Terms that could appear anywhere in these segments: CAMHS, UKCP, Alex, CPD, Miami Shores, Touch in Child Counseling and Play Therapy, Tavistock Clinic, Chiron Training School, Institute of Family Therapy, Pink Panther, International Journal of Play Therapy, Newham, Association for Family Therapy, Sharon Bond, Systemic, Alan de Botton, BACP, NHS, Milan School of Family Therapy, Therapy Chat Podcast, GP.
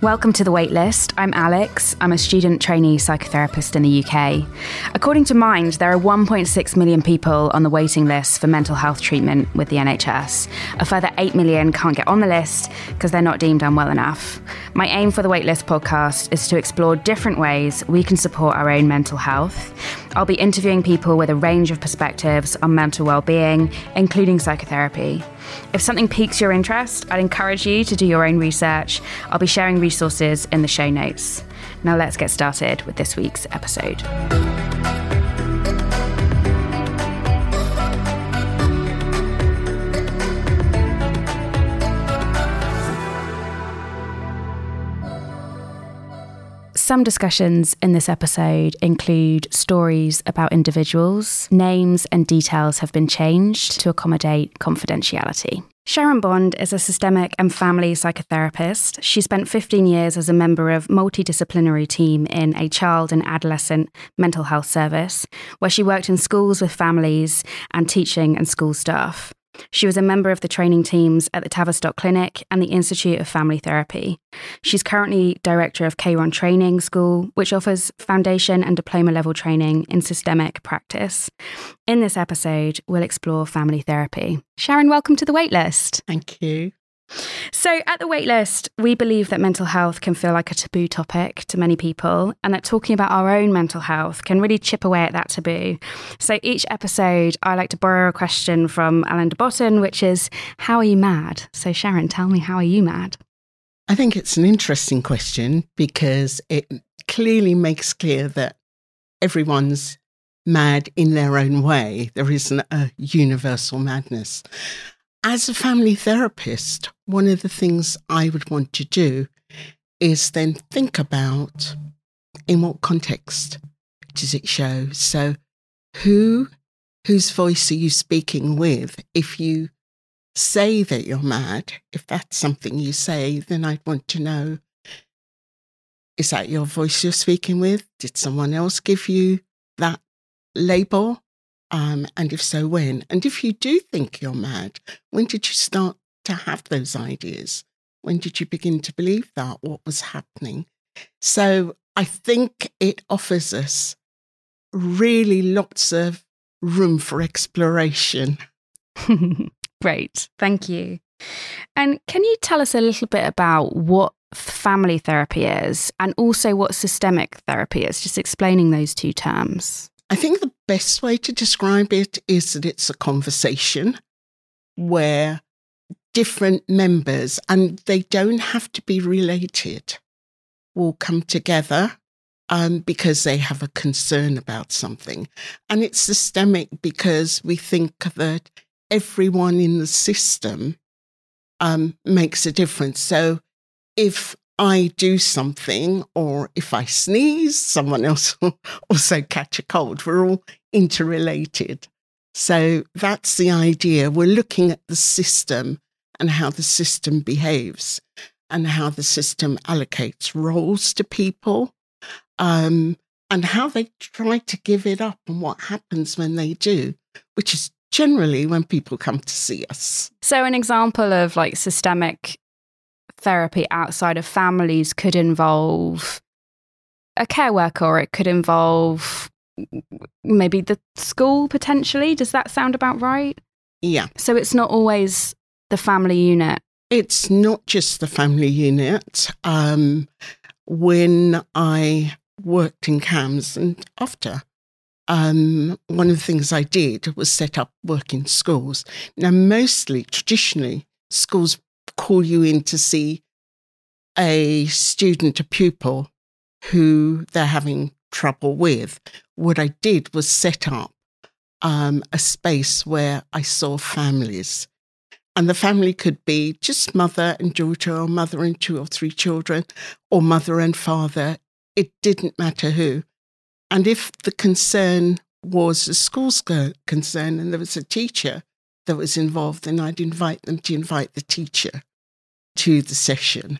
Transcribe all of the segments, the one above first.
Welcome to The Waitlist. I'm Alex. I'm a student trainee psychotherapist in the UK. According to Mind, there are 1.6 million people on the waiting list for mental health treatment with the NHS. A further 8 million can't get on the list because they're not deemed unwell enough. My aim for The Waitlist podcast is to explore different ways we can support our own mental health. I'll be interviewing people with a range of perspectives on mental well-being, including psychotherapy. If something piques your interest, I'd encourage you to do your own research. I'll be sharing resources in the show notes. Now let's get started with this week's episode. Some discussions in this episode include stories about individuals. Names and details have been changed to accommodate confidentiality. Sharon Bond is a systemic and family psychotherapist. She spent 15 years as a member of a multidisciplinary team in a child and adolescent mental health service, where she worked in schools with families and teaching and school staff. She was a member of the training teams at the Tavistock Clinic and the Institute of Family Therapy. She's currently director of Chiron Training School, which offers foundation and diploma level training in systemic practice. In this episode, we'll explore family therapy. Sharon, welcome to The Waitlist. Thank you. So at The Waitlist, we believe that mental health can feel like a taboo topic to many people, and that talking about our own mental health can really chip away at that taboo. So each episode, I like to borrow a question from Alan de Botton, which is, how are you mad? So Sharon, tell me, how are you mad? I think it's an interesting question because it clearly makes clear that everyone's mad in their own way. There isn't a universal madness. As a family therapist, one of the things I would want to do is then think about in what context does it show? So whose voice are you speaking with? If you say that you're mad, if that's something you say, then I'd want to know, is that your voice you're speaking with? Did someone else give you that label? And if so, when? And if you do think you're mad, when did you start to have those ideas? When did you begin to believe that? What was happening? So I think it offers us really lots of room for exploration. Great. Thank you. And can you tell us a little bit about what family therapy is and also what systemic therapy is? Just explaining those two terms. I think the best way to describe it is that it's a conversation where different members, and they don't have to be related, will come together because they have a concern about something. And it's systemic because we think that everyone in the system makes a difference. So if I do something, or if I sneeze, someone else will also catch a cold. We're all interrelated. So that's the idea. We're looking at the system and how the system behaves and how the system allocates roles to people and how they try to give it up and what happens when they do, which is generally when people come to see us. So an example of like systemic therapy outside of families could involve a care worker, or it could involve maybe the school potentially. Does that sound about right? Yeah. So it's not always the family unit. It's not just the family unit. When I worked in CAMHS and after, one of the things I did was set up work in schools. Now, mostly, traditionally, schools call you in to see a student, a pupil, who they're having trouble with. What I did was set up a space where I saw families. And the family could be just mother and daughter, or mother and two or three children, or mother and father. It didn't matter who. And if the concern was a school's concern and there was a teacher that was involved, then I'd invite them to invite the teacher to the session.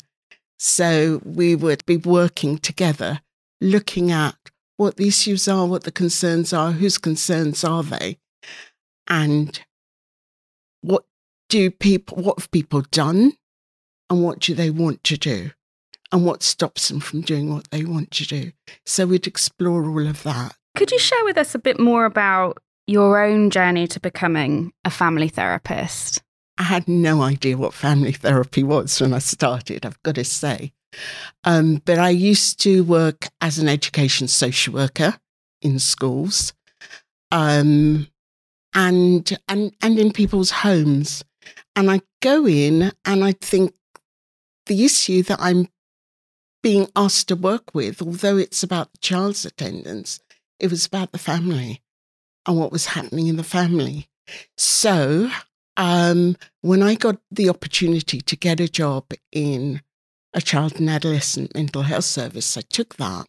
So we would be working together, looking at what the issues are, what the concerns are, whose concerns are they, and what have people done, and what do they want to do. and what stops them from doing what they want to do. So we'd explore all of that. Could you share with us a bit more about your own journey to becoming a family therapist? I had no idea what family therapy was when I started, I've got to say. But I used to work as an education social worker in schools and in people's homes. And I'd go in and I'd think the issue that I'm being asked to work with, although it's about the child's attendance, it was about the family and what was happening in the family. So when I got the opportunity to get a job in a child and adolescent mental health service, I took that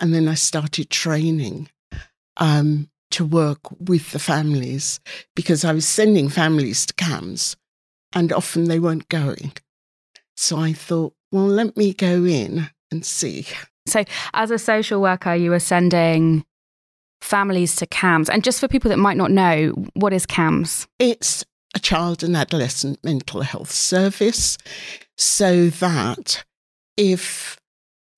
and then I started training to work with the families, because I was sending families to CAMHS and often they weren't going. So I thought, well, let me go in and see. So as a social worker, you were sending families to CAMHS. And just for people that might not know, what is CAMHS? It's a child and adolescent mental health service, so that if,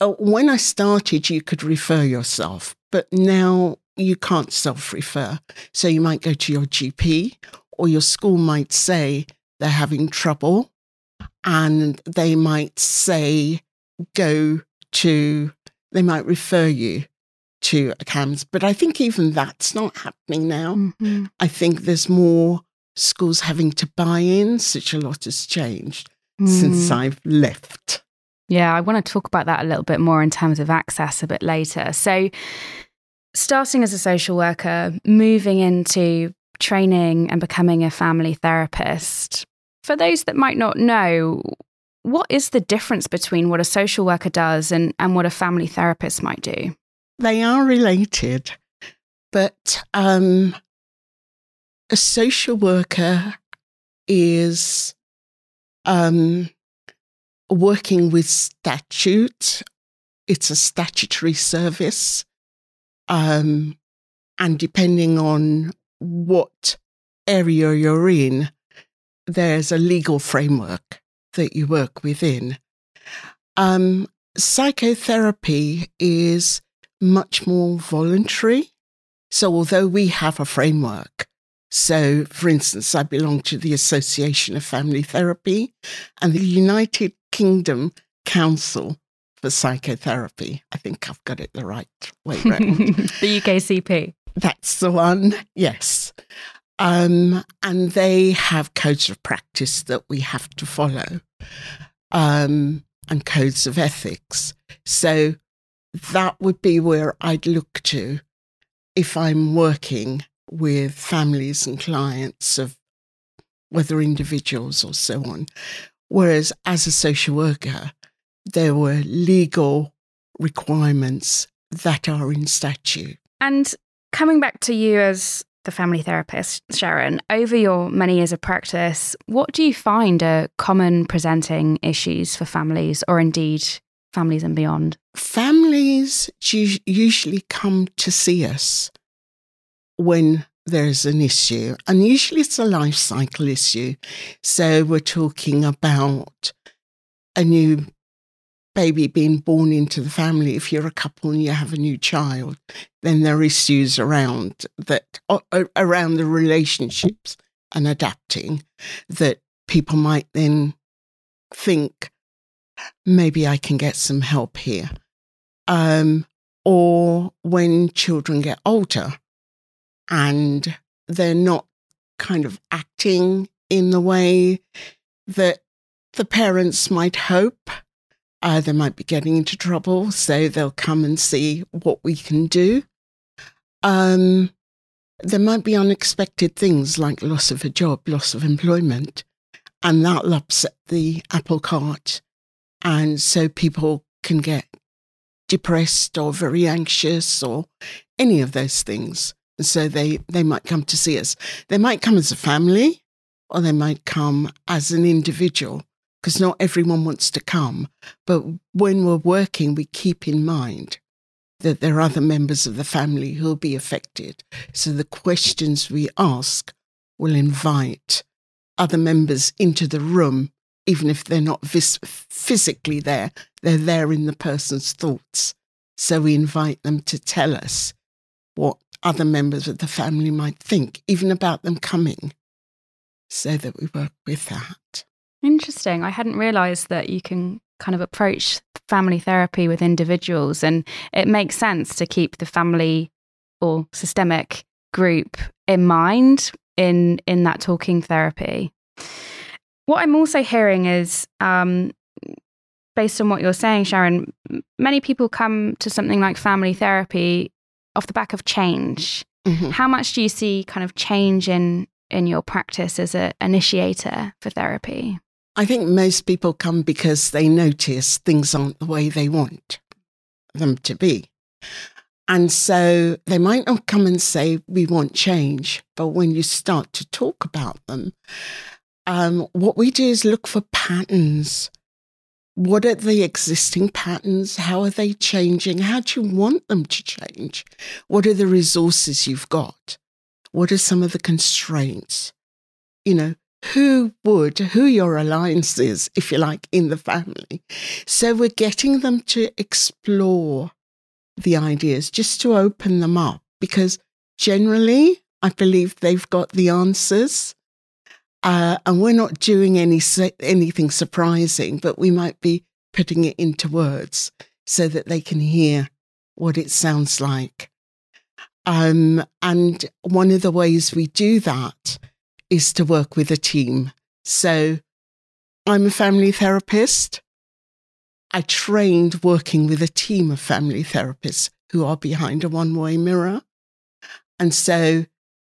when I started, you could refer yourself, but now you can't self-refer. So you might go to your GP, or your school might say they're having trouble and they might say they might refer you to a CAMHS. But I think even that's not happening now. Mm-hmm. I think there's more schools having to buy in. Such a lot has changed since I've left. Yeah, I want to talk about that a little bit more in terms of access a bit later. So starting as a social worker, moving into training and becoming a family therapist, for those that might not know, what is the difference between what a social worker does and what a family therapist might do? They are related, but a social worker is working with statute. It's a statutory service. And depending on what area you're in, there's a legal framework that you work within. Psychotherapy is much more voluntary. So although we have a framework, so, for instance, I belong to the Association of Family Therapy and the United Kingdom Council for Psychotherapy. I think I've got it the right way round. The UKCP. That's the one, yes. And they have codes of practice that we have to follow and codes of ethics. So that would be where I'd look to if I'm working with families and clients of whether individuals or so on. Whereas as a social worker, there were legal requirements that are in statute. And coming back to you as the family therapist, Sharon, over your many years of practice, what do you find are common presenting issues for families, or indeed families and beyond? Families usually come to see us when there's an issue, and usually it's a life cycle issue. So we're talking about a new baby being born into the family. If you're a couple and you have a new child, then there are issues around the relationships and adapting that people might then think, maybe I can get some help here. Or when children get older, and they're not kind of acting in the way that the parents might hope. They might be getting into trouble, so they'll come and see what we can do. There might be unexpected things like loss of a job, loss of employment, and that'll upset the apple cart. And so people can get depressed or very anxious or any of those things. So they might come to see us. They might come as a family, or they might come as an individual, because not everyone wants to come. But when we're working, we keep in mind that there are other members of the family who will be affected. So the questions we ask will invite other members into the room even if they're not physically there, they're there in the person's thoughts. So we invite them to tell us what other members of the family might think, even about them coming, so that we work with that. Interesting. I hadn't realised that you can kind of approach family therapy with individuals, and it makes sense to keep the family or systemic group in mind in that talking therapy. What I'm also hearing is, based on what you're saying, Sharon, many people come to something like family therapy off the back of change. Mm-hmm. How much do you see kind of change in your practice as an initiator for therapy? I think most people come because they notice things aren't the way they want them to be. And so they might not come and say, we want change. But when you start to talk about them, what we do is look for patterns. What are the existing patterns? How are they changing? How do you want them to change? What are the resources you've got? What are some of the constraints? You know, who your alliance is, if you like, in the family. So we're getting them to explore the ideas, just to open them up, because generally I believe they've got the answers. And we're not doing anything surprising, but we might be putting it into words so that they can hear what it sounds like. And one of the ways we do that is to work with a team. So I'm a family therapist. I trained working with a team of family therapists who are behind a one-way mirror. And so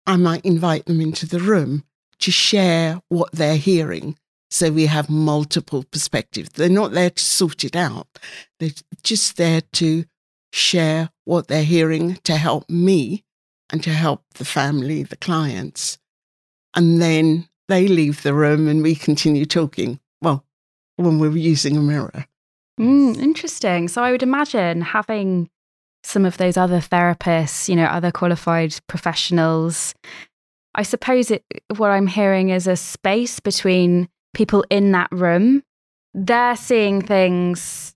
I might invite them into the room to share what they're hearing, so we have multiple perspectives. They're not there to sort it out. They're just there to share what they're hearing to help me and to help the family, the clients. And then they leave the room and we continue talking, well, when we're using a mirror. Interesting. So I would imagine having some of those other therapists, you know, other qualified professionals, I suppose what I'm hearing is a space between people in that room. They're seeing things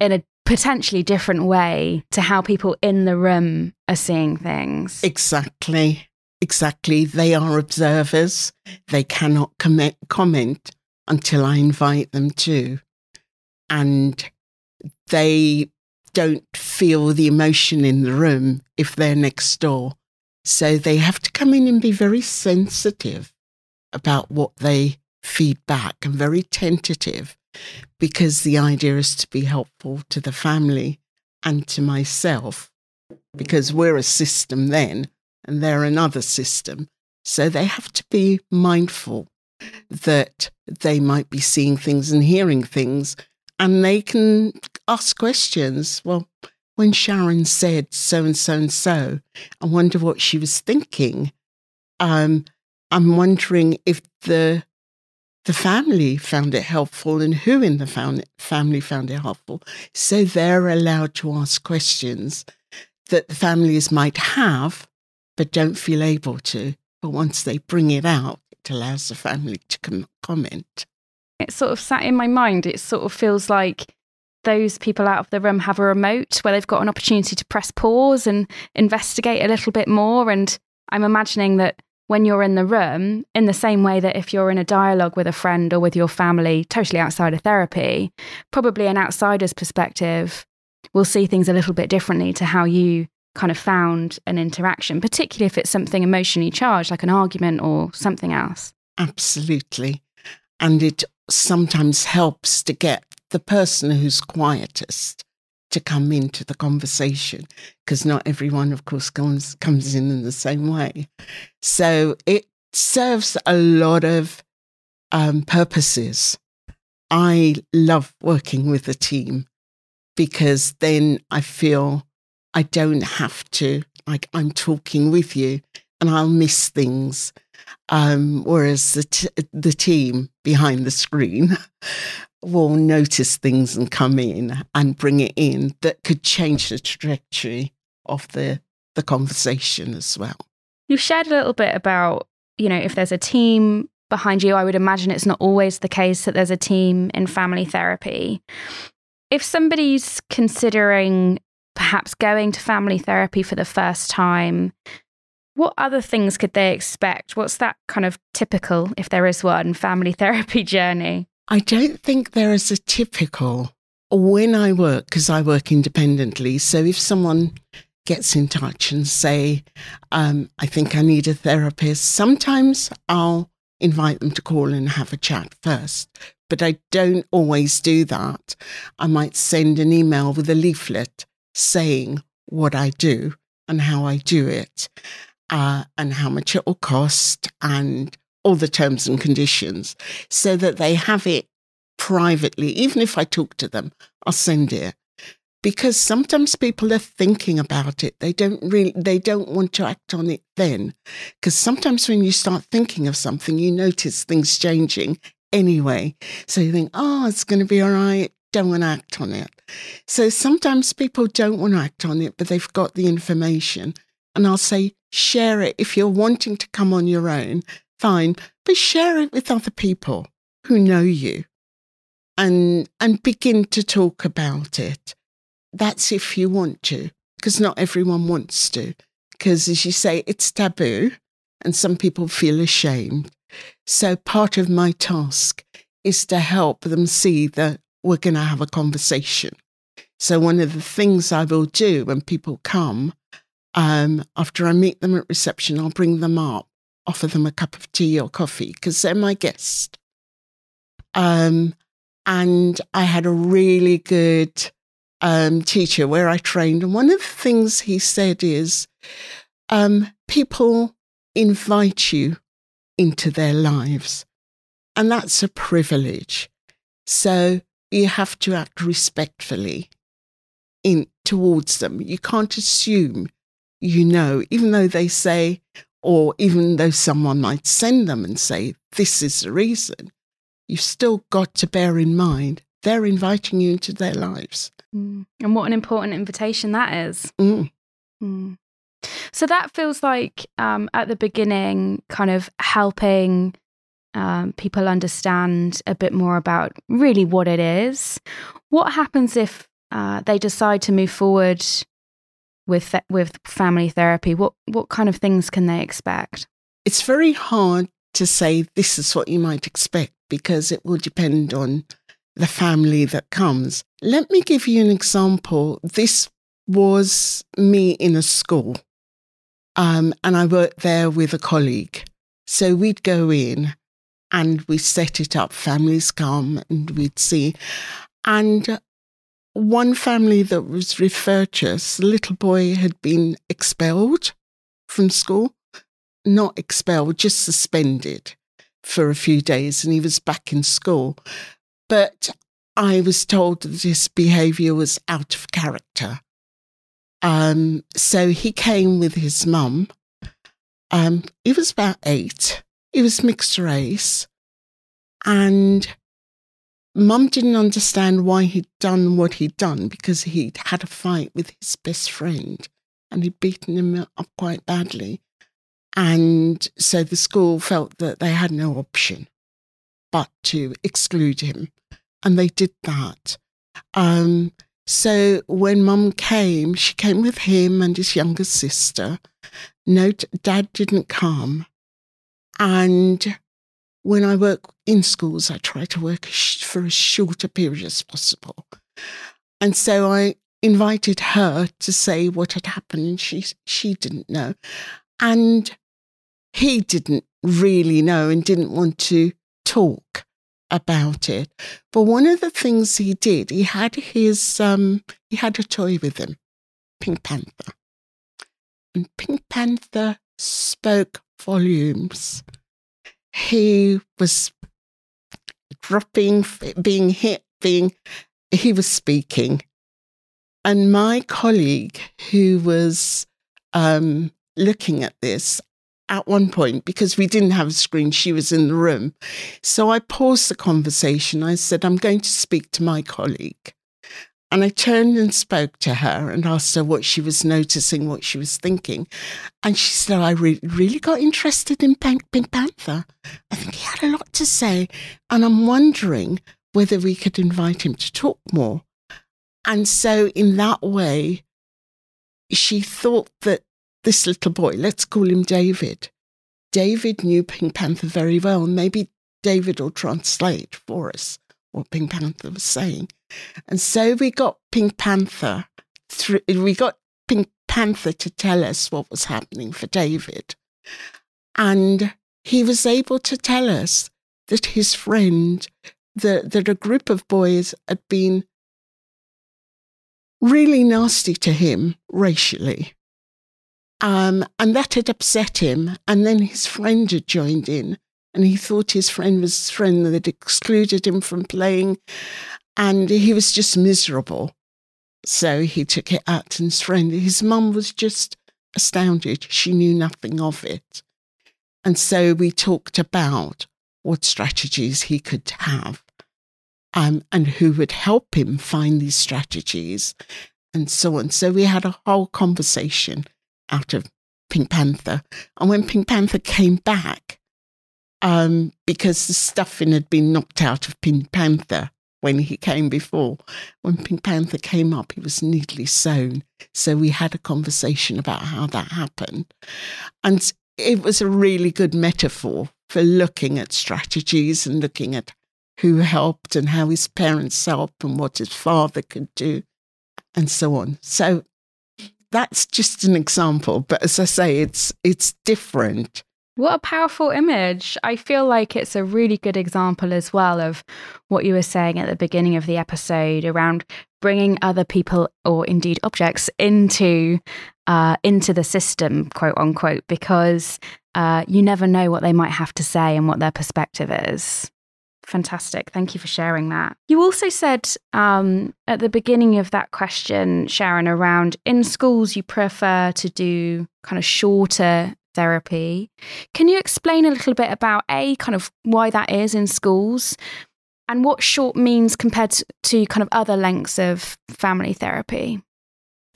in a potentially different way to how people in the room are seeing things. Exactly. They are observers. They cannot comment until I invite them to. And they don't feel the emotion in the room if they're next door. So they have to come in and be very sensitive about what they feed back and very tentative, because the idea is to be helpful to the family and to myself, because we're a system then and they're another system. So they have to be mindful that they might be seeing things and hearing things, and they can ask questions. Well, when Sharon said so and so and so, I wonder what she was thinking. I'm wondering if the family found it helpful, and who in the family found it helpful. So they're allowed to ask questions that the families might have but don't feel able to. But once they bring it out, it allows the family to comment. It sort of sat in my mind. It sort of feels like those people out of the room have a remote where they've got an opportunity to press pause and investigate a little bit more. And I'm imagining that when you're in the room, in the same way that if you're in a dialogue with a friend or with your family, totally outside of therapy, probably an outsider's perspective will see things a little bit differently to how you kind of found an interaction, particularly if it's something emotionally charged, like an argument or something else. Absolutely. And it sometimes helps to get the person who's quietest to come into the conversation, because not everyone, of course, comes in the same way. So it serves a lot of purposes. I love working with a team, because then I feel I don't have to, like, I'm talking with you and I'll miss things. Whereas the team behind the screen will notice things and come in and bring it in that could change the trajectory of the conversation as well. You've shared a little bit about, you know, if there's a team, behind you. I would imagine it's not always the case that there's a team in family therapy. If somebody's considering perhaps going to family therapy for the first time, what other things could they expect? What's that kind of typical, if there is one, family therapy journey? I don't think there is a typical. When I work, because I work independently, so if someone gets in touch and say, I think I need a therapist, sometimes I'll invite them to call and have a chat first. But I don't always do that. I might send an email with a leaflet saying what I do and how I do it, and how much it will cost and all the terms and conditions, so that they have it privately. Even if I talk to them, I'll send it. Because sometimes people are thinking about it. They don't want to act on it then. Because sometimes when you start thinking of something, you notice things changing anyway. So you think, oh, it's going to be all right. Don't want to act on it. So sometimes people don't want to act on it, but they've got the information. And I'll say, share it. If you're wanting to come on your own, fine. But share it with other people who know you and begin to talk about it. That's if you want to, because not everyone wants to, because as you say, it's taboo and some people feel ashamed. So part of my task is to help them see that we're going to have a conversation. So one of the things I will do when people come, after I meet them at reception, I'll bring them up, offer them a cup of tea or coffee, because they're my guest. And I had a really good teacher where I trained. And one of the things he said is, people invite you into their lives. And that's a privilege. So you have to act respectfully towards them. You can't assume you know, even though they say, or even though someone might send them and say, this is the reason, you've still got to bear in mind they're inviting you into their lives. And what an important invitation that is. Mm. Mm. So that feels like at the beginning, kind of helping people understand a bit more about really what it is. What happens if they decide to move forward with family therapy? What kind of things can they expect? It's very hard to say this is what you might expect, because it will depend on the family that comes. Let me give you an example. This was me in a school, and I worked there with a colleague. So we'd go in and we set it up. Families come and we'd see. And one family that was referred to us, the little boy had been expelled from school. Not expelled, just suspended for a few days, and he was back in school. But I was told that his behaviour was out of character. So he came with his mum. He was about 8. He was mixed race. And mum didn't understand why he'd done what he'd done, because he'd had a fight with his best friend and he'd beaten him up quite badly. And so the school felt that they had no option but to exclude him. And they did that. So when mum came, she came with him and his younger sister. No, dad didn't come. And when I work in schools, I try to work for as short a period as possible. And so I invited her to say what had happened, and she didn't know. And he didn't really know and didn't want to talk about it. But one of the things he did, he had a toy with him, Pink Panther. And Pink Panther spoke volumes. He was dropping, being hit, he was speaking. And my colleague who was looking at this, at one point, because we didn't have a screen, she was in the room. So I paused the conversation. I said, I'm going to speak to my colleague. And I turned and spoke to her and asked her what she was noticing, what she was thinking. And she said, I really got interested in Pink Panther. I think he had a lot to say. And I'm wondering whether we could invite him to talk more. And so in that way, she thought that this little boy, let's call him David. David knew Pink Panther very well. Maybe David will translate for us what Pink Panther was saying. And so we got Pink Panther to tell us what was happening for David. And he was able to tell us that his friend, that a group of boys had been really nasty to him racially. And that had upset him. And then his friend had joined in. And he thought his friend was his friend that had excluded him from playing. And he was just miserable. So he took it out to his friend. His mum was just astounded. She knew nothing of it. And so we talked about what strategies he could have and who would help him find these strategies and so on. So we had a whole conversation out of Pink Panther. And when Pink Panther came back, because the stuffing had been knocked out of Pink Panther when he came before. When Pink Panther came up, he was neatly sewn. So we had a conversation about how that happened. And it was a really good metaphor for looking at strategies and looking at who helped and how his parents helped and what his father could do and so on. So that's just an example. But as I say, it's different. What a powerful image. I feel like it's a really good example as well of what you were saying at the beginning of the episode around bringing other people or indeed objects into the system, quote unquote, because you never know what they might have to say and what their perspective is. Fantastic. Thank you for sharing that. You also said at the beginning of that question, Sharon, around in schools, you prefer to do kind of shorter therapy. Can you explain a little bit about kind of why that is in schools and what short means compared to kind of other lengths of family therapy?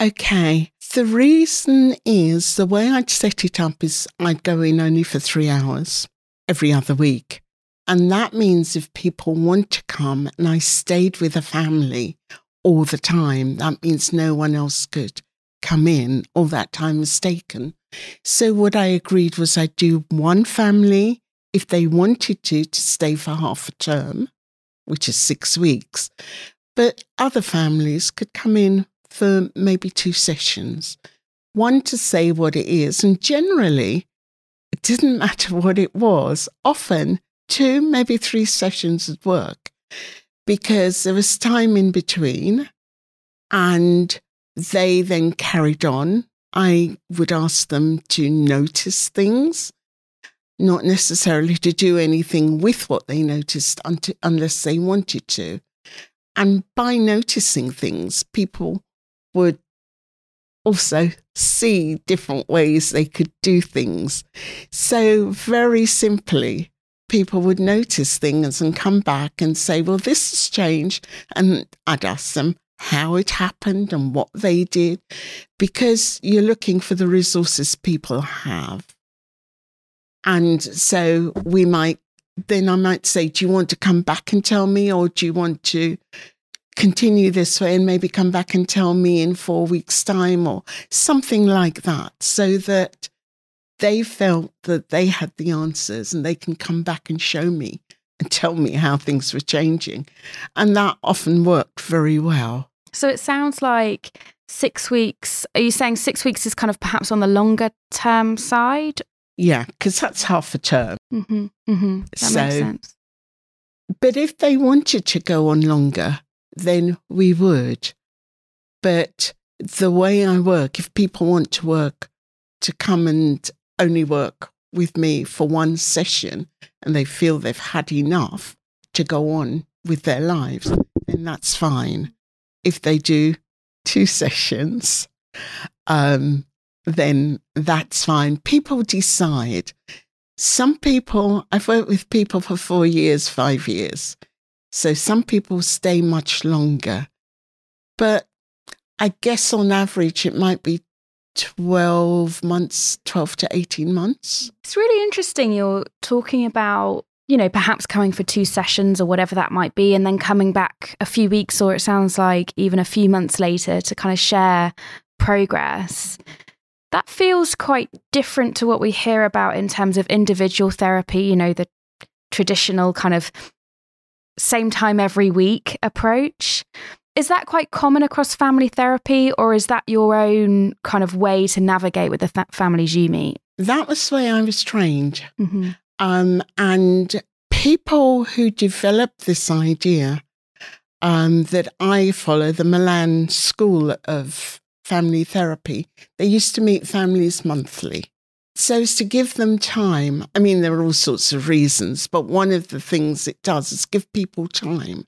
Okay. The reason is the way I'd set it up is I'd go in only for 3 hours every other week. And that means if people want to come and I stayed with a family all the time, that means no one else could come in. All that time was taken. So what I agreed was I'd do one family, if they wanted to stay for half a term, which is 6 weeks. But other families could come in for maybe 2 sessions, one to say what it is. And generally, it didn't matter what it was. Often, 2, maybe 3 sessions would work because there was time in between and they then carried on. I would ask them to notice things, not necessarily to do anything with what they noticed unless they wanted to. And by noticing things, people would also see different ways they could do things. So very simply, people would notice things and come back and say, well, this has changed. And I'd ask them how it happened and what they did, because you're looking for the resources people have. And so I might say, do you want to come back and tell me, or do you want to continue this way and maybe come back and tell me in 4 weeks' time or something like that, so that they felt that they had the answers and they can come back and show me and tell me how things were changing. And that often worked very well. So it sounds like 6 weeks. Are you saying 6 weeks is kind of perhaps on the longer term side? Yeah, because that's half a term. Mm-hmm, mm-hmm. That makes sense. But if they wanted to go on longer, then we would. But the way I work, if people want to work, to come and only work with me for 1 session and they feel they've had enough to go on with their lives, then that's fine. If they do 2 sessions, then that's fine. People decide. Some people, I've worked with people for 4 years, 5 years. So some people stay much longer. But I guess on average, it might be 12 to 18 months. It's really interesting. You're talking about, you know, perhaps coming for 2 sessions or whatever that might be, and then coming back a few weeks, or it sounds like even a few months later, to kind of share progress. That feels quite different to what we hear about in terms of individual therapy, you know, the traditional kind of same time every week approach. Is that quite common across family therapy, or is that your own kind of way to navigate with the families you meet? That was the way I was trained. Mm-hmm. And people who developed this idea that I follow, the Milan School of Family Therapy, they used to meet families monthly. So as to give them time. I mean, there are all sorts of reasons, but one of the things it does is give people time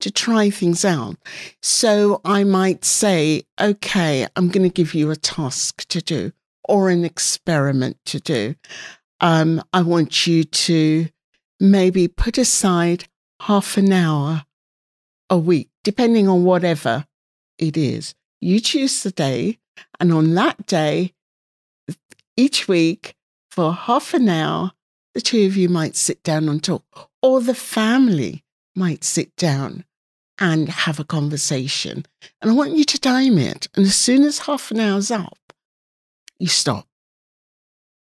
to try things out. So I might say, okay, I'm going to give you a task to do or an experiment to do. I want you to maybe put aside half an hour a week, depending on whatever it is. You choose the day, and on that day, each week, for half an hour, the 2 of you might sit down and talk, or the family might sit down and have a conversation. And I want you to time it. And as soon as half an hour's up, you stop.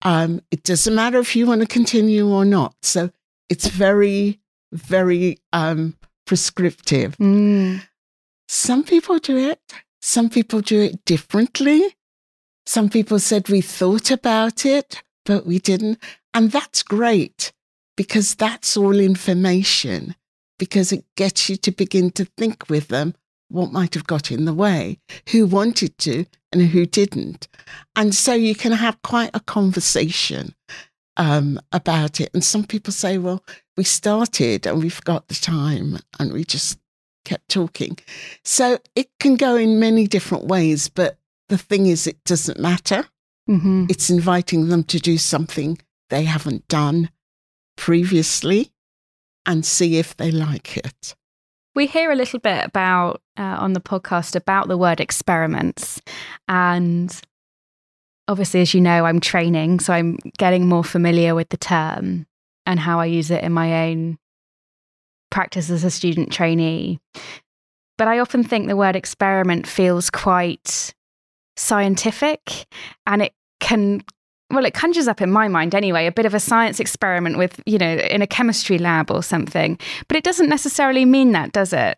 It doesn't matter if you want to continue or not. So it's very, very prescriptive. Mm. Some people do it. Some people do it differently. Some people said we thought about it, but we didn't. And that's great, because that's all information, because it gets you to begin to think with them what might have got in the way, who wanted to and who didn't. And so you can have quite a conversation about it. And some people say, well, we started and we forgot the time and we just kept talking. So it can go in many different ways, but the thing is, it doesn't matter. Mm-hmm. It's inviting them to do something they haven't done previously and see if they like it. We hear a little bit about, on the podcast, about the word experiments. And obviously, as you know, I'm training, so I'm getting more familiar with the term and how I use it in my own practice as a student trainee. But I often think the word experiment feels quite scientific, and it can, well, it conjures up in my mind anyway, a bit of a science experiment with, you know, in a chemistry lab or something. But it doesn't necessarily mean that, does it?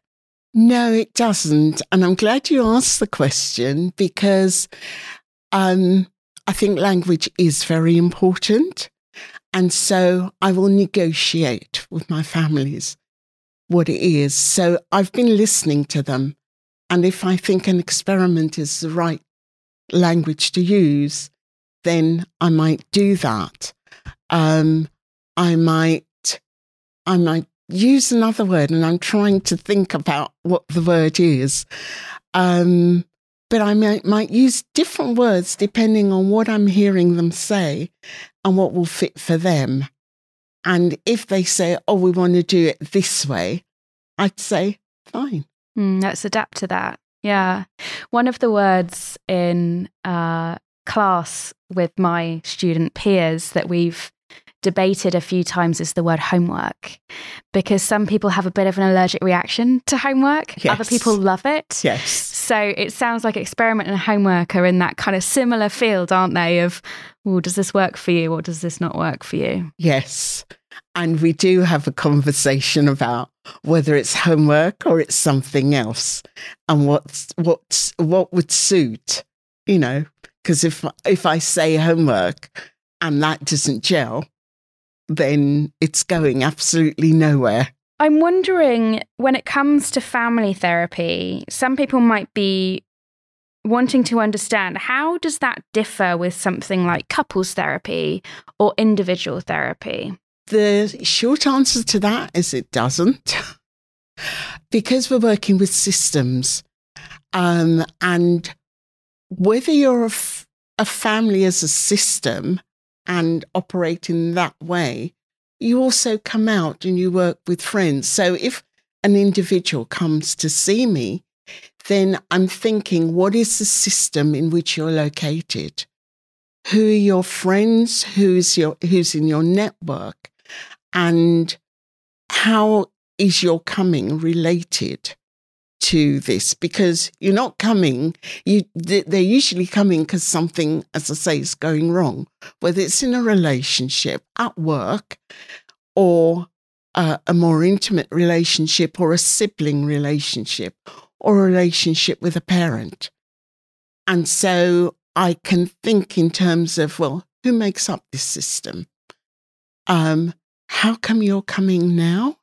No, it doesn't. And I'm glad you asked the question, because I think language is very important. And so I will negotiate with my families what it is. So I've been listening to them. And if I think an experiment is the right language to use, then I might do that. I might use another word, and I'm trying to think about what the word is. But I might use different words depending on what I'm hearing them say and what will fit for them. And if they say, oh, we want to do it this way, I'd say, fine. Let's adapt to that. Yeah. One of the words in class with my student peers that we've debated a few times is the word homework, because some people have a bit of an allergic reaction to homework. Yes. Other people love it. Yes. So it sounds like experiment and homework are in that kind of similar field, aren't they, of, well, does this work for you or does this not work for you? Yes. And we do have a conversation about whether it's homework or it's something else, and what would suit, you know, because if I say homework and that doesn't gel, then it's going absolutely nowhere. I'm wondering, when it comes to family therapy, some people might be wanting to understand, how does that differ with something like couples therapy or individual therapy? The short answer to that is it doesn't, because we're working with systems. And whether you're a family as a system and operate in that way, you also come out and you work with friends. So if an individual comes to see me then I'm thinking, what is the system in which you're located? Who are your friends? Who's in your network? And how is your coming related to this? Because you're not coming, they're usually coming because something, as I say, is going wrong, whether it's in a relationship, at work, or a more intimate relationship, or a sibling relationship, or a relationship with a parent. And so I can think in terms of, well, who makes up this system? How come you're coming now?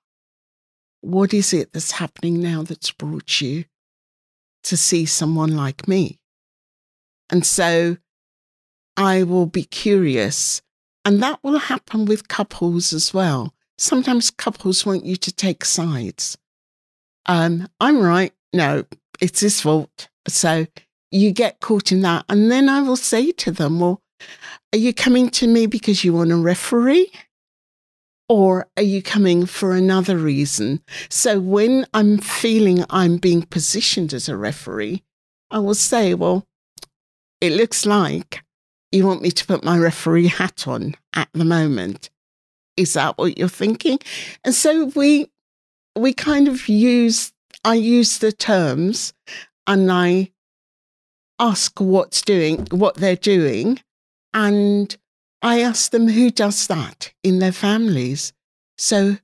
What is it that's happening now that's brought you to see someone like me? And so I will be curious. And that will happen with couples as well. Sometimes couples want you to take sides. I'm right. No, it's his fault. So you get caught in that. And then I will say to them, well, are you coming to me because you want a referee? Or are you coming for another reason? So when I'm feeling I'm being positioned as a referee, I will say, well, it looks like you want me to put my referee hat on at the moment. Is that what you're thinking? And so we kind of use the terms, and I ask what they're doing, and I ask them who does that in their families. So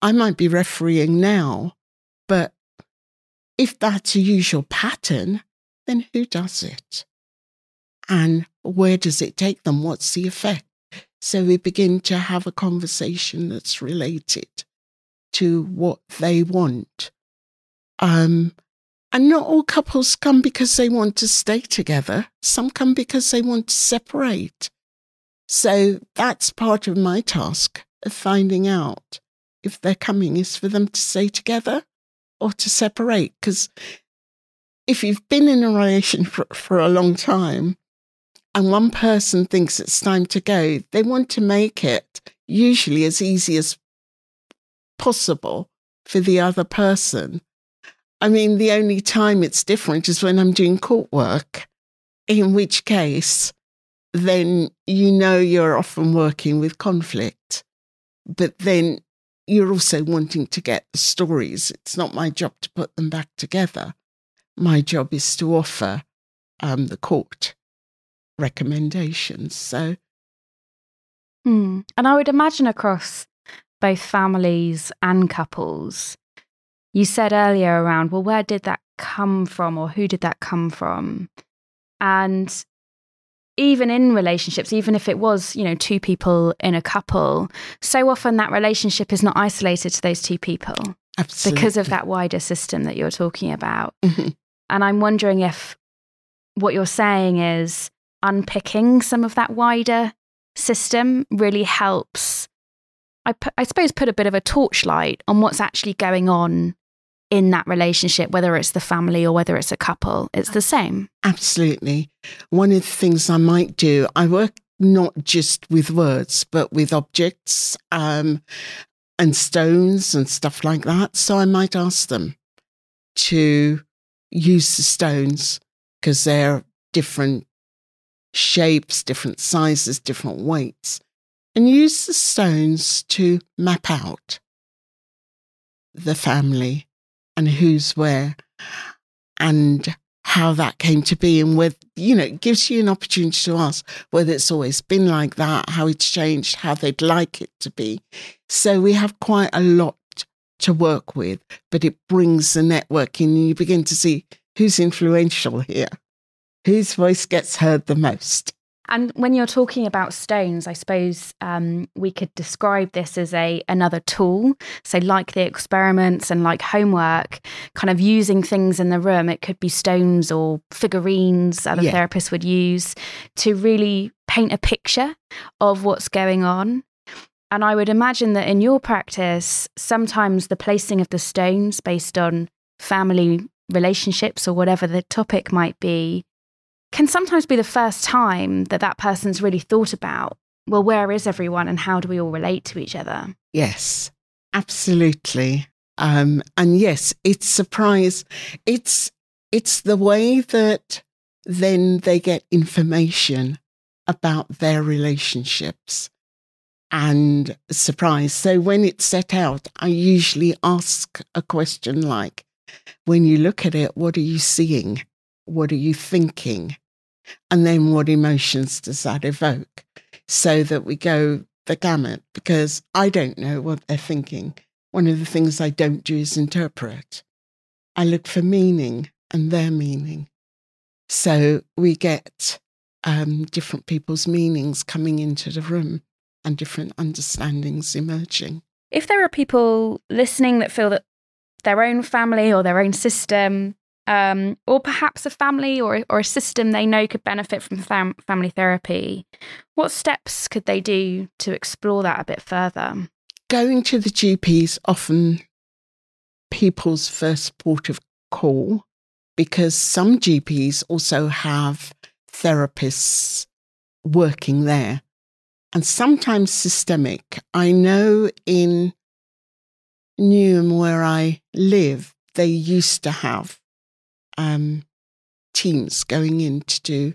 I might be refereeing now, but if that's a usual pattern, then who does it? And where does it take them? What's the effect? So we begin to have a conversation that's related to what they want. And not all couples come because they want to stay together. Some come because they want to separate. So that's part of my task of finding out if their coming is for them to stay together or to separate. Because if you've been in a relationship for a long time and one person thinks it's time to go, they want to make it usually as easy as possible for the other person. I mean, the only time it's different is when I'm doing court work, in which case then you're often working with conflict, but then you're also wanting to get the stories. It's not my job to put them back together. My job is to offer the court recommendations. So, And I would imagine across both families and couples, you said earlier around, well, where did that come from, or who did that come from? And even in relationships, even if it was, two people in a couple, so often that relationship is not isolated to those two people. Absolutely. Because of that wider system that you're talking about. Mm-hmm. And I'm wondering if what you're saying is unpicking some of that wider system really helps, I suppose, put a bit of a torchlight on what's actually going on in that relationship, whether it's the family or whether it's a couple. It's the same. Absolutely. One of the things I might do, I work not just with words, but with objects and stones and stuff like that. So I might ask them to use the stones because they're different shapes, different sizes, different weights, and use the stones to map out the family and who's where and how that came to be, and whether, it gives you an opportunity to ask whether it's always been like that, how it's changed, how they'd like it to be. So we have quite a lot to work with, but it brings the networking, and you begin to see who's influential here, whose voice gets heard the most. And when you're talking about stones, I suppose we could describe this as another tool. So like the experiments and like homework, kind of using things in the room, it could be stones or figurines other therapists would use to really paint a picture of what's going on. And I would imagine that in your practice, sometimes the placing of the stones based on family relationships or whatever the topic might be can sometimes be the first time that person's really thought about, well, where is everyone and how do we all relate to each other? Yes, absolutely. And yes, it's surprise. It's It's the way that then they get information about their relationships. And surprise. So when it's set out, I usually ask a question like, when you look at it, what are you seeing? What are you thinking? And then what emotions does that evoke? So that we go the gamut, because I don't know what they're thinking. One of the things I don't do is interpret. I look for meaning and their meaning. So we get different people's meanings coming into the room and different understandings emerging. If there are people listening that feel that their own family or their own system, or perhaps a family or a system they know could benefit from family therapy, what steps could they do to explore that a bit further? Going to the GP is often people's first port of call, because some GPs also have therapists working there, and sometimes systemic. I know in Newham, where I live, they used to have teams going in to do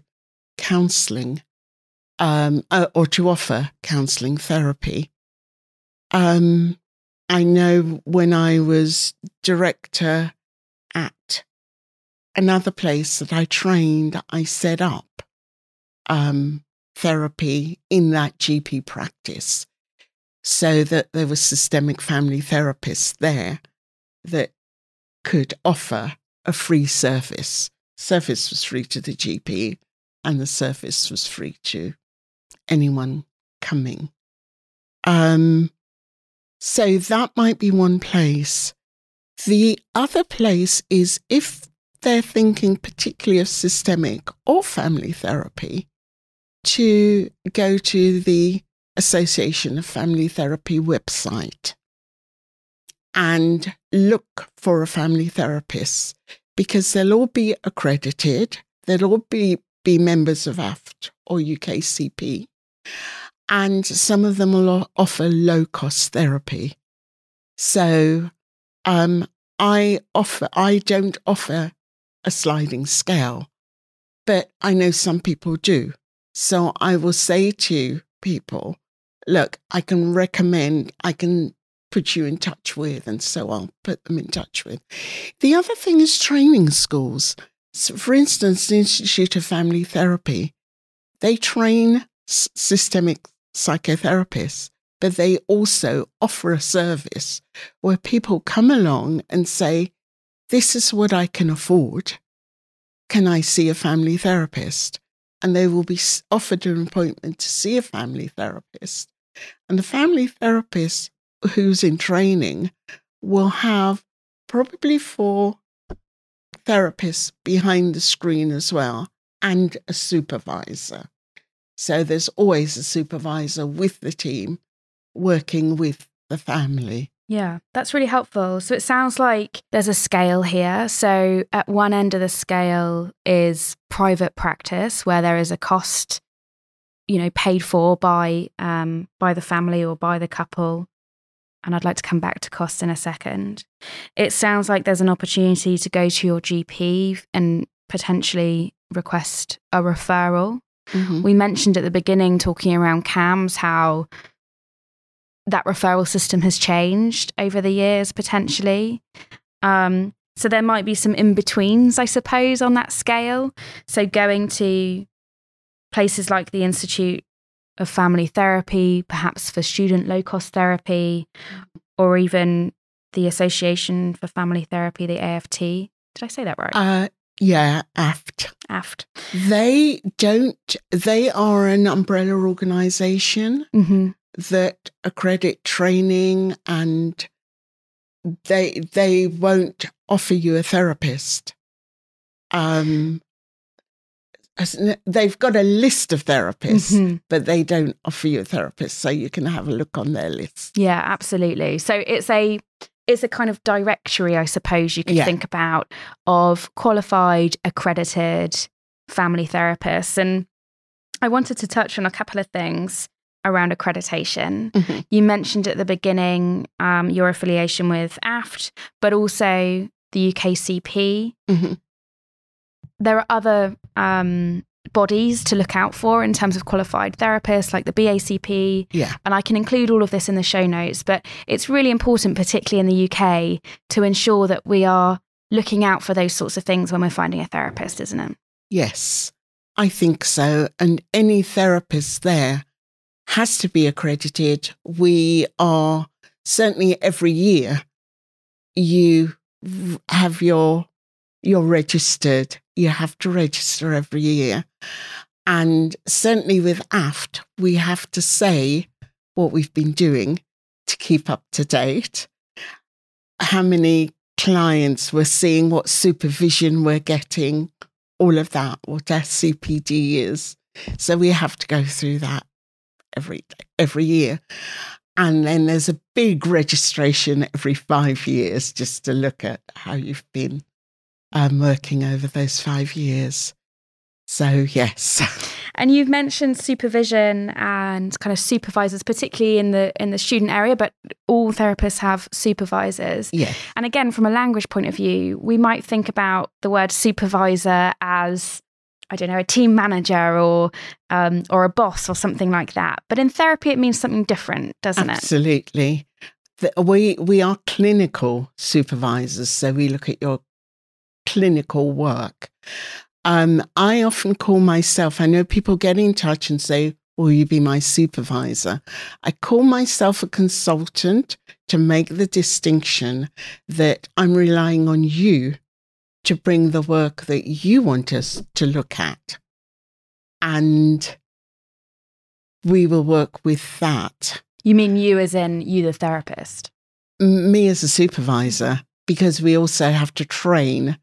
counselling or to offer counselling therapy. I know when I was director at another place that I trained, I set up therapy in that GP practice, so that there were systemic family therapists there that could offer a free service. Service was free to the GP, and the service was free to anyone coming. So that might be one place. The other place is if they're thinking particularly of systemic or family therapy, to go to the Association of Family Therapy website and look for a family therapist, because they'll all be accredited. They'll all be members of AFT or UKCP. And some of them will offer low-cost therapy. So I don't offer a sliding scale, but I know some people do. So I will say to people, look, I can put you in touch with, and so I'll put them in touch with. The other thing is training schools. So for instance, the Institute of Family Therapy, they train systemic psychotherapists, but they also offer a service where people come along and say, this is what I can afford. Can I see a family therapist? And they will be offered an appointment to see a family therapist. And the family therapist who's in training will have probably 4 therapists behind the screen as well, and a supervisor. So there's always a supervisor with the team working with the family. Yeah, that's really helpful. So it sounds like there's a scale here. So at one end of the scale is private practice, where there is a cost, paid for by the family or by the couple. And I'd like to come back to costs in a second. It sounds like there's an opportunity to go to your GP and potentially request a referral. Mm-hmm. We mentioned at the beginning, talking around CAMHS, how that referral system has changed over the years, potentially. So there might be some in-betweens, I suppose, on that scale. So going to places like the Institute of Family Therapy, perhaps for student low-cost therapy, or even the Association for Family Therapy, the AFT. Did I say that right? Yeah, AFT. AFT. They are an umbrella organisation, mm-hmm, that accredit training, and they won't offer you a therapist. They've got a list of therapists, mm-hmm, but they don't offer you a therapist, so you can have a look on their list. Yeah, absolutely. So it's a kind of directory, I suppose, you could think about, of qualified, accredited family therapists. And I wanted to touch on a couple of things around accreditation. Mm-hmm. You mentioned at the beginning your affiliation with AFT, but also the UKCP. Mm-hmm. There are other bodies to look out for in terms of qualified therapists, like the BACP. Yeah. And I can include all of this in the show notes, but it's really important, particularly in the UK, to ensure that we are looking out for those sorts of things when we're finding a therapist, isn't it? Yes, I think so. And any therapist there has to be accredited. We are certainly every year you have you're registered. You have to register every year. And certainly with AFT, we have to say what we've been doing to keep up to date, how many clients we're seeing, what supervision we're getting, all of that, what our CPD is. So we have to go through that every year. And then there's a big registration every 5 years just to look at how you've been working over those 5 years. So, yes. And you've mentioned supervision and kind of supervisors, particularly in the student area, but all therapists have supervisors. Yeah. And again, from a language point of view, we might think about the word supervisor as, I don't know, a team manager or a boss or something like that. But in therapy, it means something different, doesn't it? Absolutely. We are clinical supervisors, so we look at your clinical work. I often call myself, I know people get in touch and say, will you be my supervisor? I call myself a consultant to make the distinction that I'm relying on you to bring the work that you want us to look at. And we will work with that. You mean you as in you, the therapist? Me as a supervisor, because we also have to train.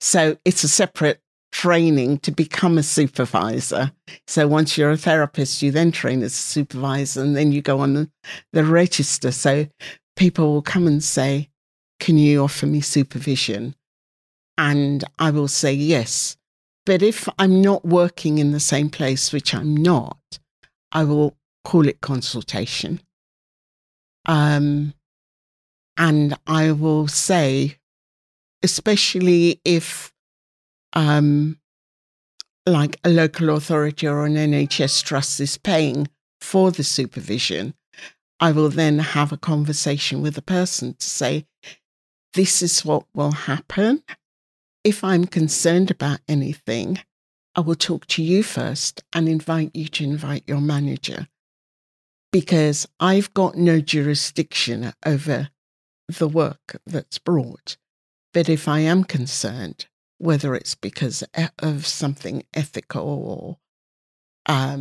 So it's a separate training to become a supervisor. So once you're a therapist, you then train as a supervisor and then you go on the register. So people will come and say, can you offer me supervision? And I will say yes. But if I'm not working in the same place, which I'm not, I will call it consultation. And I will say, especially if like a local authority or an NHS trust is paying for the supervision, I will then have a conversation with the person to say, this is what will happen. If I'm concerned about anything, I will talk to you first and invite you to invite your manager, because I've got no jurisdiction over the work that's brought. But if I am concerned, whether it's because of something ethical or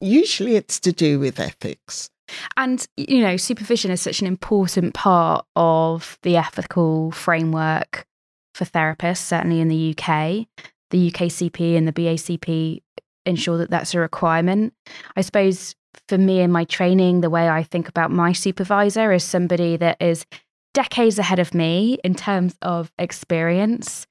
usually it's to do with ethics. And, you know, supervision is such an important part of the ethical framework for therapists, certainly in the UK. The UKCP and the BACP ensure that that's a requirement. I suppose for me in my training, the way I think about my supervisor is somebody that is decades ahead of me in terms of experience.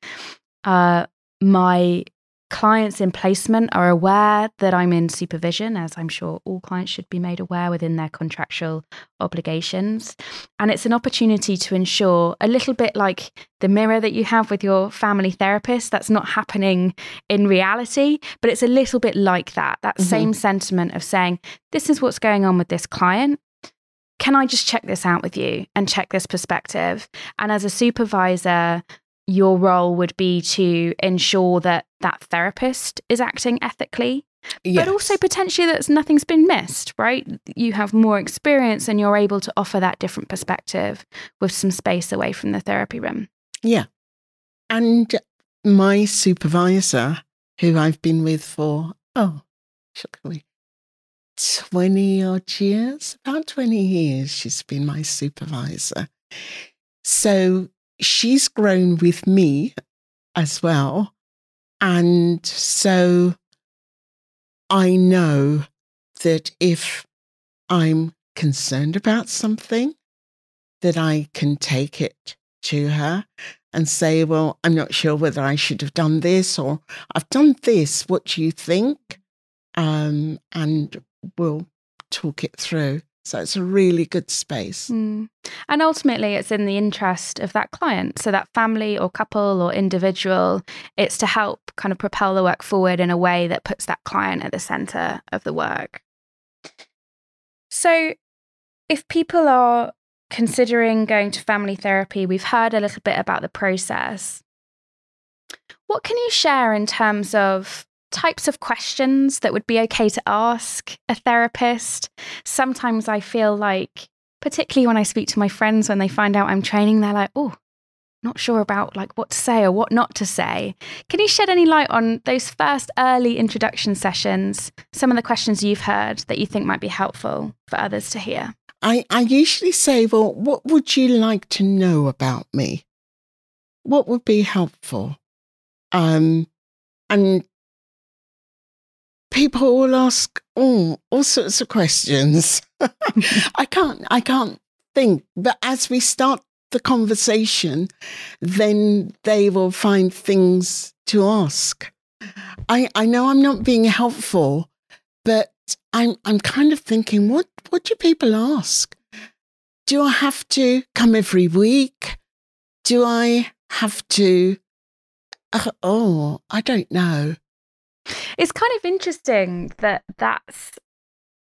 My clients in placement are aware that I'm in supervision, as I'm sure all clients should be made aware within their contractual obligations. And it's an opportunity to ensure, a little bit like the mirror that you have with your family therapist, that's not happening in reality, but it's a little bit like that mm-hmm. same sentiment of saying, this is what's going on with this client. Can I just check this out with you and check this perspective? And as a supervisor, your role would be to ensure that that therapist is acting ethically, yes. but also potentially that nothing's been missed, right? You have more experience and you're able to offer that different perspective with some space away from the therapy room. Yeah. And my supervisor, who I've been with for, 20 years she's been my supervisor. So she's grown with me as well. And so I know that if I'm concerned about something, that I can take it to her and say, well, I'm not sure whether I should have done this, or I've done this. What do you think? And we'll talk it through. So it's a really good space. Mm. And ultimately, it's in the interest of that client. So that family or couple or individual, it's to help kind of propel the work forward in a way that puts that client at the centre of the work. So if people are considering going to family therapy, we've heard a little bit about the process. What can you share in terms of types of questions that would be okay to ask a therapist? Sometimes I feel like, particularly when I speak to my friends, when they find out I'm training, they're like, oh, not sure about like what to say or what not to say. Can you shed any light on those first early introduction sessions, some of the questions you've heard that you think might be helpful for others to hear? I usually say, well, what would you like to know about me? What would be helpful? And people will ask all sorts of questions. I can't think. But as we start the conversation, then they will find things to ask. I know I'm not being helpful, but I'm kind of thinking, what do people ask? Do I have to come every week? Do I have to? I don't know. It's kind of interesting that that's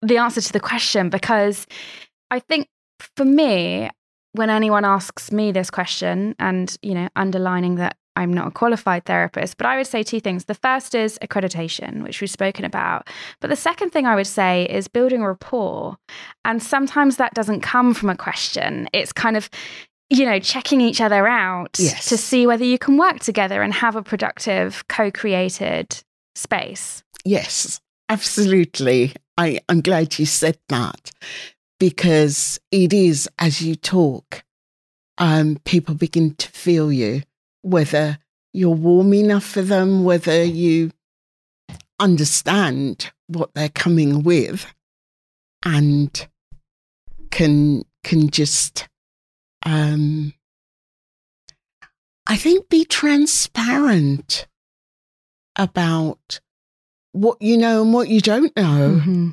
the answer to the question, because I think for me, when anyone asks me this question, and, you know, underlining that I'm not a qualified therapist, but I would say two things. The first is accreditation, which we've spoken about. But the second thing I would say is building rapport. And sometimes that doesn't come from a question. It's kind of, you know, checking each other out to see whether you can work together and have a productive, co-created space. Yes, absolutely. I'm glad you said that, because it is as you talk, people begin to feel you, whether you're warm enough for them, whether you understand what they're coming with and can just... I think be transparent about what you know and what you don't know, mm-hmm.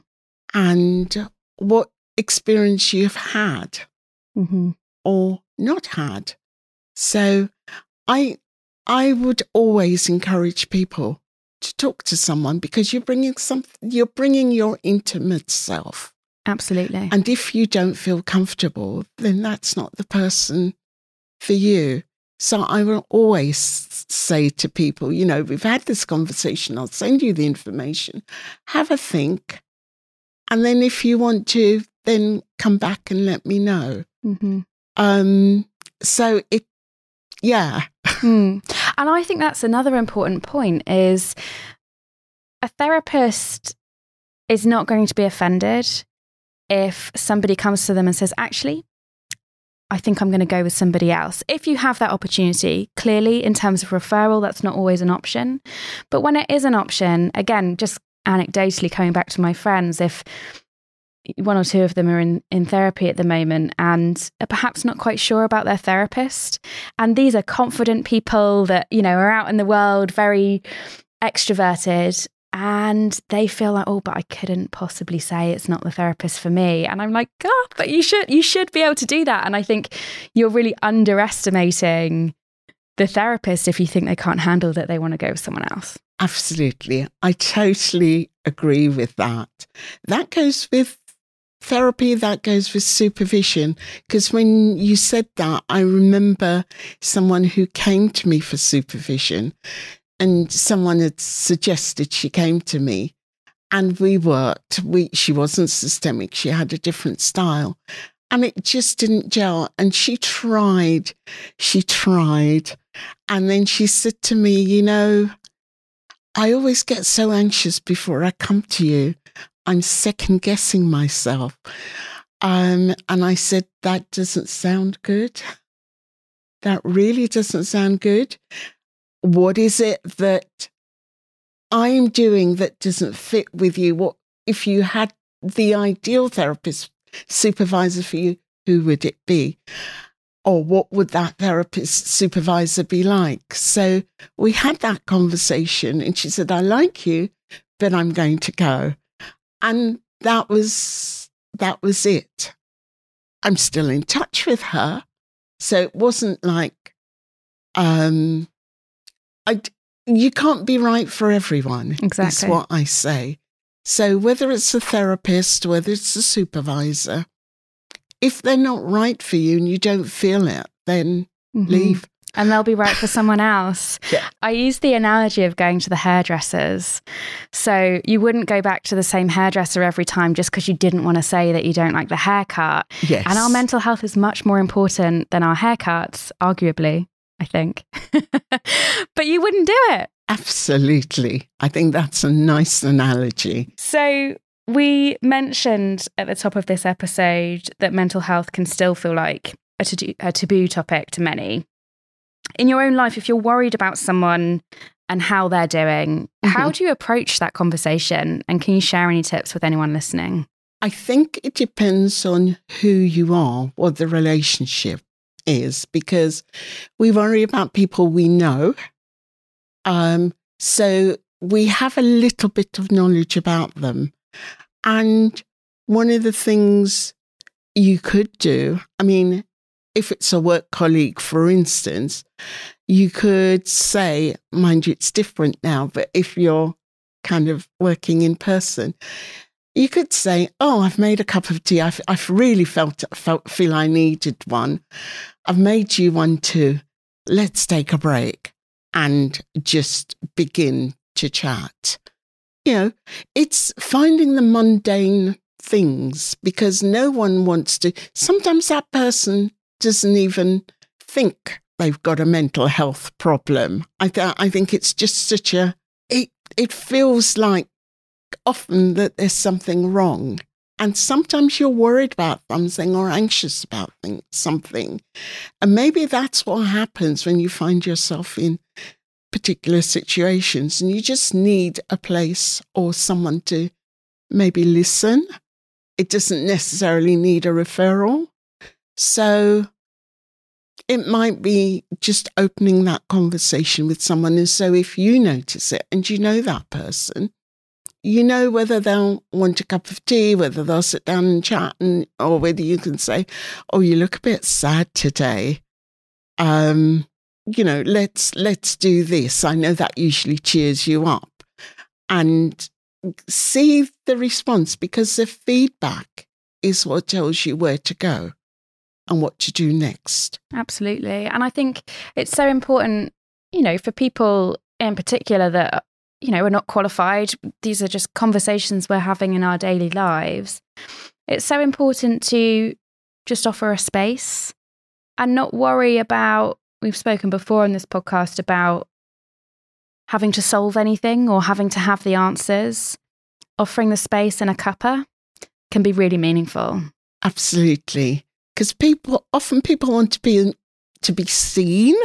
and what experience you've had mm-hmm. or not had. So I would always encourage people to talk to someone, because you're bringing your intimate self. Absolutely. And if you don't feel comfortable, then that's not the person for you. So I will always say to people, you know, we've had this conversation, I'll send you the information, have a think. And then if you want to, then come back and let me know. Mm-hmm. And I think that's another important point, is a therapist is not going to be offended if somebody comes to them and says, actually, I think I'm going to go with somebody else. If you have that opportunity, clearly in terms of referral, that's not always an option. But when it is an option, again, just anecdotally coming back to my friends, if one or two of them are in therapy at the moment and are perhaps not quite sure about their therapist, and these are confident people that, you know, are out in the world, very extroverted, and they feel like, oh, but I couldn't possibly say it's not the therapist for me. And I'm like, God, but you should be able to do that. And I think you're really underestimating the therapist if you think they can't handle that, they want to go with someone else. Absolutely. I totally agree with that. That goes with therapy, that goes with supervision. Because when you said that, I remember someone who came to me for supervision. And someone had suggested she came to me, and we worked. She wasn't systemic. She had a different style, and it just didn't gel. And she tried. And then she said to me, you know, I always get so anxious before I come to you. I'm second guessing myself. And I said, that doesn't sound good. That really doesn't sound good. What is it that I'm doing that doesn't fit with you? What if you had the ideal therapist supervisor for you, who would it be? Or what would that therapist supervisor be like? So we had that conversation, and she said, I like you, but I'm going to go. And that was that was it. I'm still in touch with her. So it wasn't like, you can't be right for everyone. Exactly. That's what I say. So whether it's a therapist, whether it's a supervisor, if they're not right for you and you don't feel it, then leave. And they'll be right for someone else. Yeah. I use the analogy of going to the hairdressers. So you wouldn't go back to the same hairdresser every time just because you didn't want to say that you don't like the haircut. Yes. And our mental health is much more important than our haircuts, arguably, I think. But you wouldn't do it. Absolutely. I think that's a nice analogy. So we mentioned at the top of this episode that mental health can still feel like a taboo topic to many. In your own life, if you're worried about someone and how they're doing, how do you approach that conversation? And can you share any tips with anyone listening? I think it depends on who you are, what the relationship is, because we worry about people we know. So we have a little bit of knowledge about them. And one of the things you could do, I mean, if it's a work colleague, for instance, you could say, mind you, it's different now, but if you're kind of working in person, you could say, oh, I've made a cup of tea. I've really feel I needed one. I've made you one too. Let's take a break and just begin to chat. You know, it's finding the mundane things, because no one wants to. Sometimes that person doesn't even think they've got a mental health problem. I think it's just such a, it feels like often that there's something wrong. And sometimes you're worried about something or anxious about something. And maybe that's what happens when you find yourself in particular situations and you just need a place or someone to maybe listen. It doesn't necessarily need a referral. So it might be just opening that conversation with someone. And so if you notice it and you know that person, you know whether they'll want a cup of tea, whether they'll sit down and chat, or whether you can say, oh, you look a bit sad today. You know, let's do this. I know that usually cheers you up. And see the response, because the feedback is what tells you where to go and what to do next. Absolutely. And I think it's so important, you know, for people in particular that, you know, are not qualified. These are just conversations we're having in our daily lives. It's so important to just offer a space and not worry about, we've spoken before on this podcast about having to solve anything or having to have the answers. Offering the space in a cuppa can be really meaningful. Absolutely. Because people want to be seen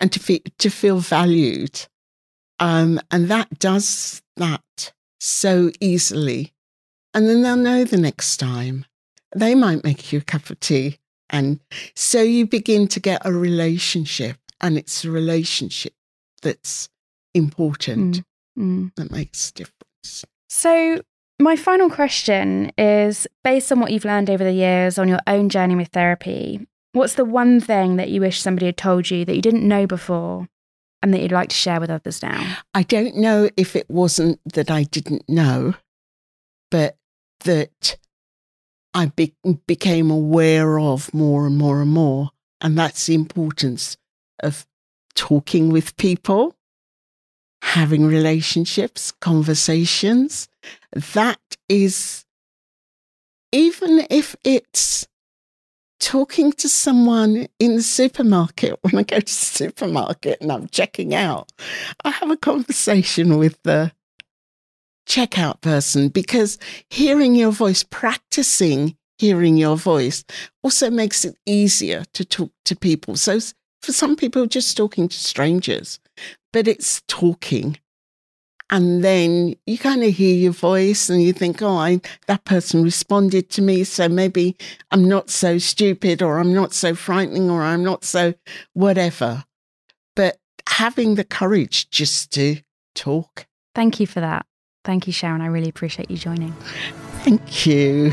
and to feel valued, and that does that so easily. And then they'll know the next time. They might make you a cup of tea, and so you begin to get a relationship, and it's a relationship that's important that makes a difference. So my final question is, based on what you've learned over the years on your own journey with therapy, what's the one thing that you wish somebody had told you that you didn't know before and that you'd like to share with others now? I don't know if it wasn't that I didn't know, but that I became aware of more and more and more. And that's the importance of talking with people, having relationships, conversations. That is, even if it's talking to someone in the supermarket, when I go to the supermarket and I'm checking out, I have a conversation with the checkout person, because hearing your voice, practicing hearing your voice, also makes it easier to talk to people. So for some people, just talking to strangers, but it's talking. And then you kind of hear your voice and you think, oh, that person responded to me, so maybe I'm not so stupid, or I'm not so frightening, or I'm not so whatever. But having the courage just to talk. Thank you for that. Thank you, Sharon. I really appreciate you joining. Thank you.